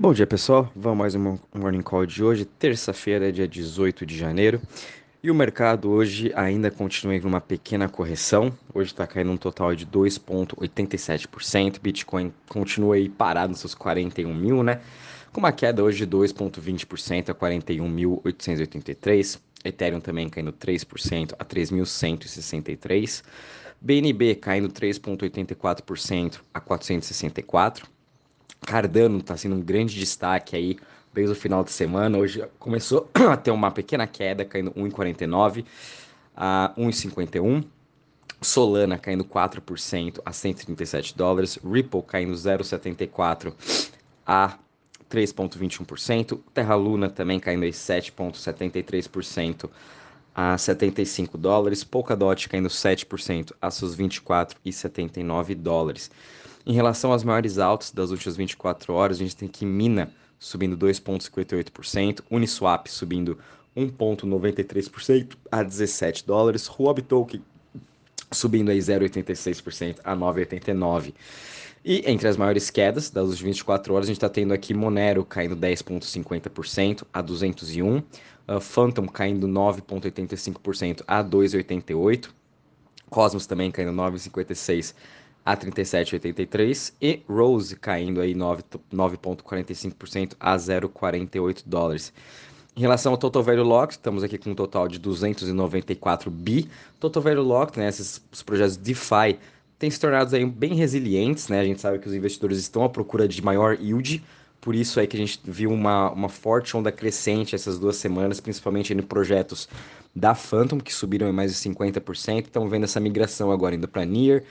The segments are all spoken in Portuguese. Bom dia pessoal, vamos a mais um Morning Call de hoje, terça-feira, dia 18 de janeiro. E o mercado hoje ainda continua em uma pequena correção, hoje está caindo um total de 2,87%, Bitcoin continua aí parado nos seus 41 mil, né? Com uma queda hoje de 2,20% a 41.883, Ethereum também caindo 3% a 3.163, BNB caindo 3,84% a 464, Cardano está sendo um grande destaque aí desde o final de semana. Hoje começou a ter uma pequena queda, caindo 1,49 a 1,51. Solana caindo 4% a 137 dólares. Ripple caindo 0,74 a 3,21%. Terra Luna também caindo 7,73% a 75 dólares, Polkadot caindo 7% a seus 24,79 dólares. Em relação às maiores altas das últimas 24 horas, a gente tem aqui Mina subindo 2,58%, Uniswap subindo 1,93% a 17 dólares, Huobi Token subindo aí 0,86% a 9,89. E entre as maiores quedas das últimas 24 horas, a gente está tendo aqui Monero caindo 10,50% a 201, Fantom caindo 9,85% a 2,88, Cosmos também caindo 9,56% a 37,83 e Rose caindo aí 9,45% a 0,48 dólares. Em relação ao Total Value Locked, estamos aqui com um total de 294 bi. Total Value Locked, né, esses projetos DeFi, têm se tornado aí bem resilientes, né? A gente sabe que os investidores estão à procura de maior yield, por isso aí que a gente viu uma forte onda crescente essas duas semanas, principalmente em projetos da Fantom, que subiram em mais de 50%, estamos vendo essa migração agora indo para Near,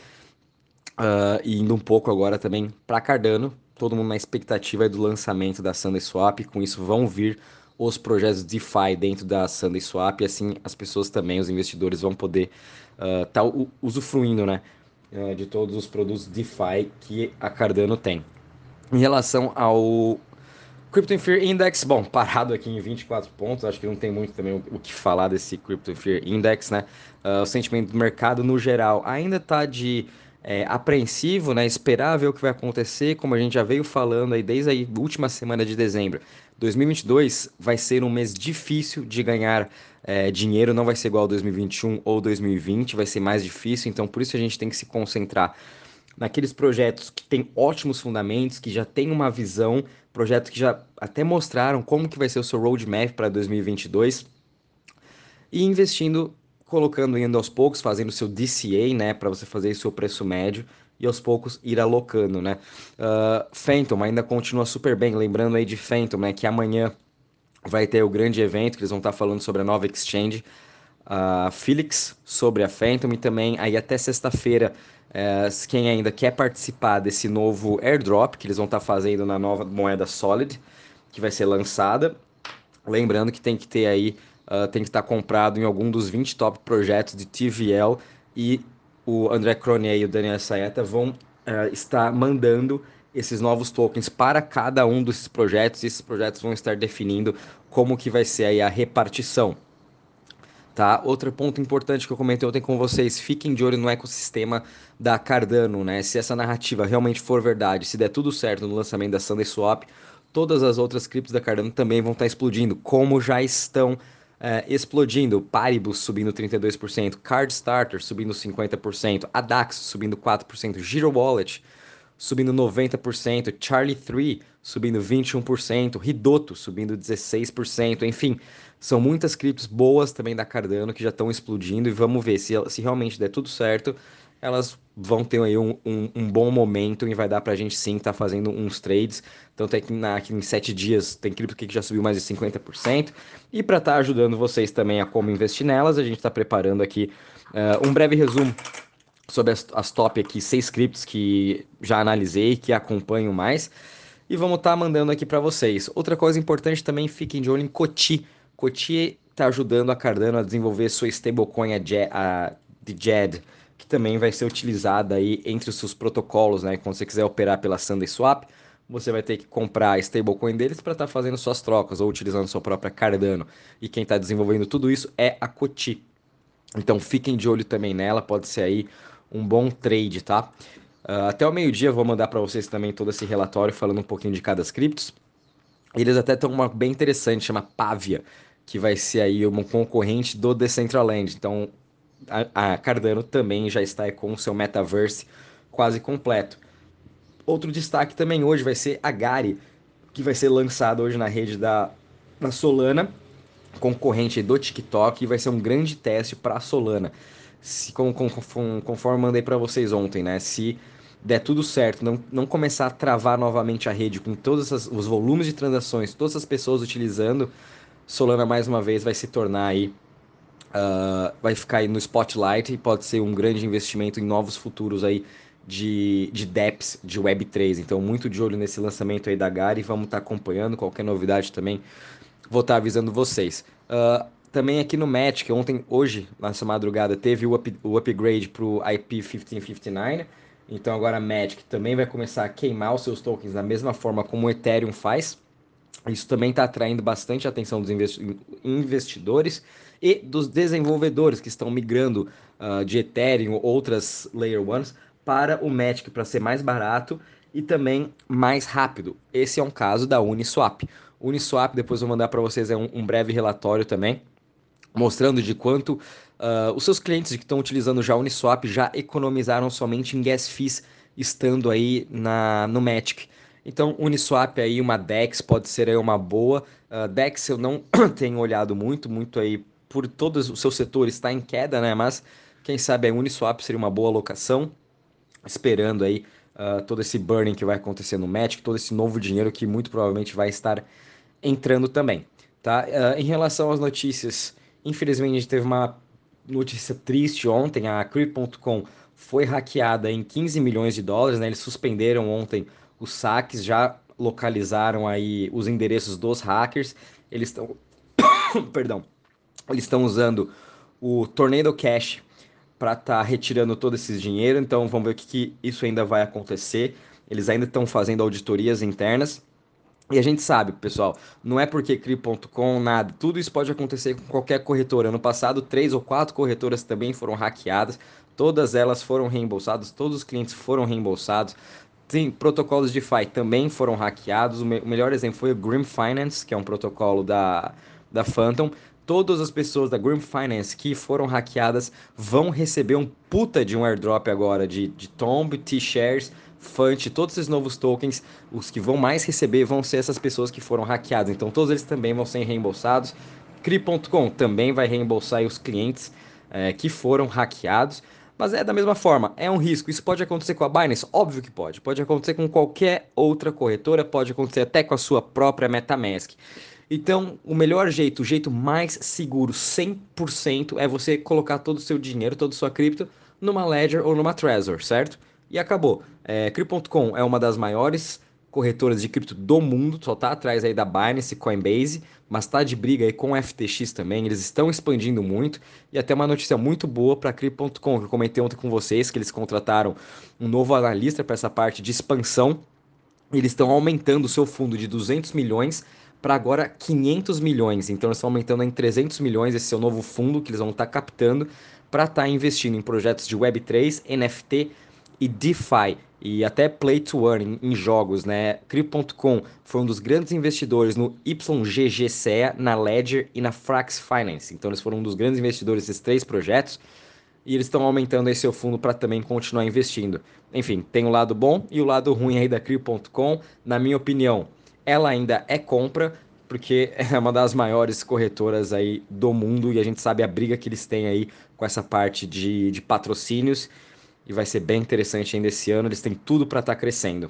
e indo um pouco agora também para Cardano, todo mundo na expectativa aí do lançamento da SundaeSwap, com isso vão vir os projetos DeFi dentro da SundaeSwap, e assim as pessoas também, os investidores vão poder estar usufruindo, né, de todos os produtos DeFi que a Cardano tem. Em relação ao Crypto Fear Index, bom, parado aqui em 24 pontos, acho que não tem muito também o que falar desse Crypto Fear Index, né? O sentimento do mercado no geral ainda está de apreensivo, né? Esperar ver o que vai acontecer, como a gente já veio falando aí desde a última semana de dezembro. 2022 vai ser um mês difícil de ganhar dinheiro, não vai ser igual a 2021 ou 2020, vai ser mais difícil, então por isso a gente tem que se concentrar naqueles projetos que têm ótimos fundamentos, que já tem uma visão, projetos que já até mostraram como que vai ser o seu roadmap para 2022 e investindo, colocando indo aos poucos, fazendo o seu DCA, né, para você fazer o seu preço médio, e aos poucos ir alocando, né? Fantom ainda continua super bem, lembrando aí de Fantom, né, que amanhã vai ter o grande evento, que eles vão estar falando sobre a nova exchange, a Felix, sobre a Fantom, e também aí até sexta-feira, quem ainda quer participar desse novo airdrop, que eles vão estar fazendo na nova moeda Solid, que vai ser lançada, lembrando que tem que ter aí, tem que estar comprado em algum dos 20 top projetos de TVL, e o André Cronje e o Daniel Saeta vão estar mandando esses novos tokens para cada um desses projetos, e esses projetos vão estar definindo como que vai ser aí a repartição. Tá? Outro ponto importante que eu comentei ontem com vocês, fiquem de olho no ecossistema da Cardano, né? Se essa narrativa realmente for verdade, se der tudo certo no lançamento da SundaeSwap, todas as outras criptos da Cardano também vão estar explodindo, como já estão explodindo, Paribus subindo 32%, Cardstarter subindo 50%, Adax subindo 4%, Giro Wallet subindo 90%, Charlie 3 subindo 21%, Ridotto subindo 16%, enfim, são muitas criptos boas também da Cardano que já estão explodindo, e vamos ver se realmente der tudo certo, elas vão ter aí um bom momento, e vai dar pra gente sim estar fazendo uns trades. Então tem aqui em 7 dias tem cripto que já subiu mais de 50%, e para estar ajudando vocês também a como investir nelas, a gente está preparando aqui um breve resumo sobre as top aqui, 6 criptos que já analisei, que acompanho mais, e vamos estar mandando aqui para vocês. Outra coisa importante também, fiquem de olho em Coti está ajudando a Cardano a desenvolver sua stablecoin de JED, que também vai ser utilizada aí entre os seus protocolos, né? Quando você quiser operar pela SundaeSwap, você vai ter que comprar a stablecoin deles para estar fazendo suas trocas ou utilizando sua própria Cardano. E quem está desenvolvendo tudo isso é a Coti. Então fiquem de olho também nela, pode ser aí um bom trade, tá? Até o meio-dia eu vou mandar para vocês também todo esse relatório falando um pouquinho de cada criptos. Eles até estão uma bem interessante, chama Pavia, que vai ser aí um concorrente do Decentraland. Então, a Cardano também já está com o seu metaverse quase completo. Outro destaque também hoje vai ser a Gari, que vai ser lançada hoje na rede da Solana, concorrente do TikTok, e vai ser um grande teste para a Solana. Se, conforme mandei para vocês ontem, né? Se der tudo certo, não começar a travar novamente a rede com todos os volumes de transações, todas as pessoas utilizando, Solana mais uma vez vai se tornar aí, vai ficar aí no spotlight e pode ser um grande investimento em novos futuros aí de DEPs, de Web3. Então, muito de olho nesse lançamento aí da Gari, vamos estar acompanhando, qualquer novidade também vou estar avisando vocês. Também aqui no Matic, hoje, nessa madrugada, teve o upgrade para o IP1559. Então agora a Matic também vai começar a queimar os seus tokens da mesma forma como o Ethereum faz. Isso também está atraindo bastante a atenção dos investidores e dos desenvolvedores que estão migrando de Ethereum ou outras Layer 1s para o Matic para ser mais barato e também mais rápido. Esse é um caso da Uniswap. Uniswap, depois vou mandar para vocês um breve relatório também, mostrando de quanto os seus clientes que estão utilizando já Uniswap já economizaram somente em gas fees, estando aí no Matic. Então, Uniswap aí, uma Dex, pode ser aí uma boa. Dex eu não tenho olhado muito aí, por todos os seus setores está em queda, né? Mas quem sabe a Uniswap seria uma boa alocação, esperando aí todo esse burning que vai acontecer no Matic, todo esse novo dinheiro que muito provavelmente vai estar entrando também, tá? Em relação às notícias, infelizmente, a gente teve uma notícia triste ontem. A Crypto.com foi hackeada em $15 milhões, né? Eles suspenderam ontem os saques, já localizaram aí os endereços dos hackers. Eles estão eles estão usando o Tornado Cash para estar retirando todo esse dinheiro. Então, vamos ver o que isso ainda vai acontecer. Eles ainda estão fazendo auditorias internas. E a gente sabe, pessoal, não é porque Crypto.com, nada, tudo isso pode acontecer com qualquer corretora. Ano passado, 3 ou 4 corretoras também foram hackeadas, todas elas foram reembolsadas, todos os clientes foram reembolsados. Tem protocolos de DeFi também foram hackeados, o melhor exemplo foi o Grim Finance, que é um protocolo da Fantom. Todas as pessoas da Grim Finance que foram hackeadas vão receber um puta de um airdrop agora de Tomb, T-Shares, Fund, todos esses novos tokens. Os que vão mais receber vão ser essas pessoas que foram hackeadas, então todos eles também vão ser reembolsados. Cri.com também vai reembolsar os clientes que foram hackeados, mas é da mesma forma, é um risco. Isso pode acontecer com a Binance? Óbvio que pode acontecer com qualquer outra corretora, pode acontecer até com a sua própria MetaMask. Então, o melhor jeito, o jeito mais seguro, 100%, é você colocar todo o seu dinheiro, toda a sua cripto, numa Ledger ou numa Trezor, certo? E acabou. Crypto.com é uma das maiores corretoras de cripto do mundo, só está atrás aí da Binance e Coinbase, mas está de briga aí com a FTX também, eles estão expandindo muito. E até uma notícia muito boa para Crypto.com, que eu comentei ontem com vocês, que eles contrataram um novo analista para essa parte de expansão. Eles estão aumentando o seu fundo de 200 milhões para agora 500 milhões, então eles estão aumentando em 300 milhões esse seu novo fundo que eles vão estar captando para estar investindo em projetos de Web3, NFT e DeFi, e até Play to Earn em jogos, né? Crypto.com foi um dos grandes investidores no YGGCEA, na Ledger e na Frax Finance. Então eles foram um dos grandes investidores desses 3 projetos e eles estão aumentando esse seu fundo para também continuar investindo. Enfim, tem o lado bom e o lado ruim aí da Crypto.com, na minha opinião. Ela ainda é compra, porque é uma das maiores corretoras aí do mundo e a gente sabe a briga que eles têm aí com essa parte de patrocínios. E vai ser bem interessante ainda esse ano, eles têm tudo para estar crescendo.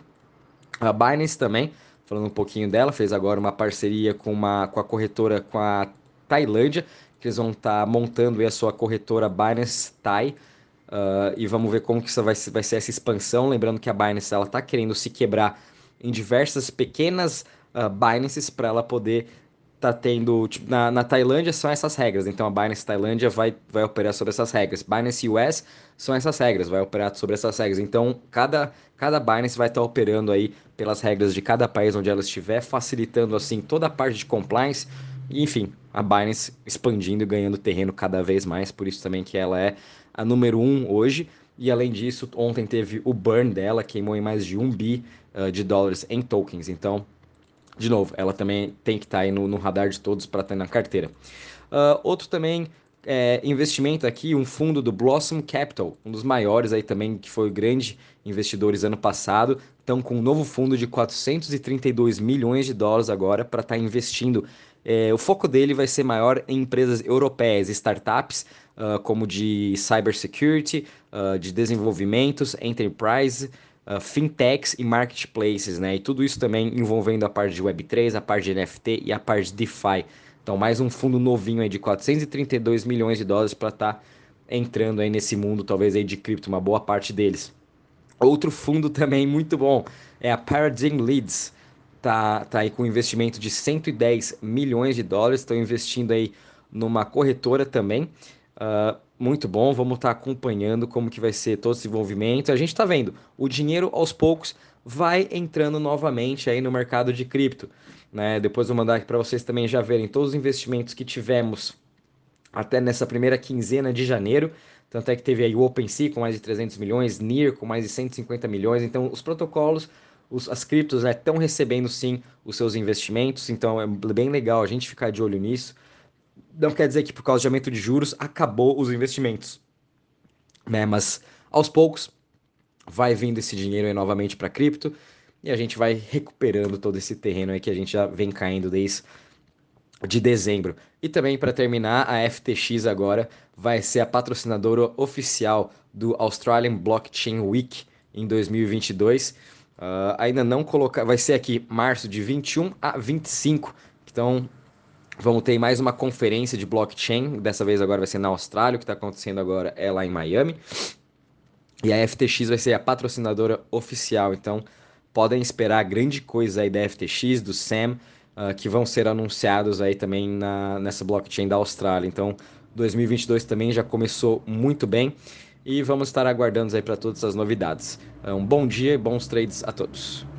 A Binance também, falando um pouquinho dela, fez agora uma parceria com a corretora, com a Tailândia, que eles vão estar montando aí a sua corretora Binance Thai. E vamos ver como que isso vai ser essa expansão. Lembrando que a Binance está querendo se quebrar em diversas pequenas Binances para ela poder estar tendo... Tipo, na Tailândia são essas regras, então a Binance Tailândia vai operar sobre essas regras. Binance US são essas regras, vai operar sobre essas regras. Então cada Binance vai estar operando aí pelas regras de cada país onde ela estiver, facilitando assim toda a parte de compliance. E, enfim, a Binance expandindo e ganhando terreno cada vez mais, por isso também que ela é a número 1 hoje. E além disso, ontem teve o burn dela, queimou em mais de 1 bi de dólares em tokens. Então, de novo, ela também tem que estar aí no radar de todos para estar na carteira. Outro também investimento aqui, um fundo do Blossom Capital, um dos maiores aí também, que foi grande investidores ano passado, estão com um novo fundo de 432 milhões de dólares agora para estar investindo. O foco dele vai ser maior em empresas europeias, startups, como de cybersecurity, de desenvolvimentos, enterprise, fintechs e marketplaces, né? E tudo isso também envolvendo a parte de Web3, a parte de NFT e a parte de DeFi. Então, mais um fundo novinho aí de 432 milhões de dólares para estar entrando aí nesse mundo, talvez aí de cripto, uma boa parte deles. Outro fundo também muito bom é a Paradigm Leads. Tá aí com um investimento de 110 milhões de dólares. Estão investindo aí numa corretora também. Muito bom, vamos estar acompanhando como que vai ser todo esse envolvimento. A gente está vendo, o dinheiro aos poucos vai entrando novamente aí no mercado de cripto, né? Depois vou mandar aqui para vocês também já verem todos os investimentos que tivemos até nessa primeira quinzena de janeiro. Tanto é que teve aí o OpenSea com mais de 300 milhões, Near com mais de 150 milhões. Então os protocolos, as criptos estão, né, recebendo sim os seus investimentos. Então é bem legal a gente ficar de olho nisso. Não quer dizer que por causa de aumento de juros acabou os investimentos, né? Mas aos poucos vai vindo esse dinheiro aí novamente para cripto e a gente vai recuperando todo esse terreno aí que a gente já vem caindo desde de dezembro. E também, para terminar, a FTX agora vai ser a patrocinadora oficial do Australian Blockchain Week em 2022. Ainda não colocar, vai ser aqui março de 21 a 25. Então, vamos ter mais uma conferência de blockchain, dessa vez agora vai ser na Austrália, o que está acontecendo agora é lá em Miami. E a FTX vai ser a patrocinadora oficial, então podem esperar grande coisa aí da FTX, do Sam, que vão ser anunciados aí também nessa blockchain da Austrália. Então 2022 também já começou muito bem e vamos estar aguardando aí para todas essas novidades. Um bom dia e bons trades a todos.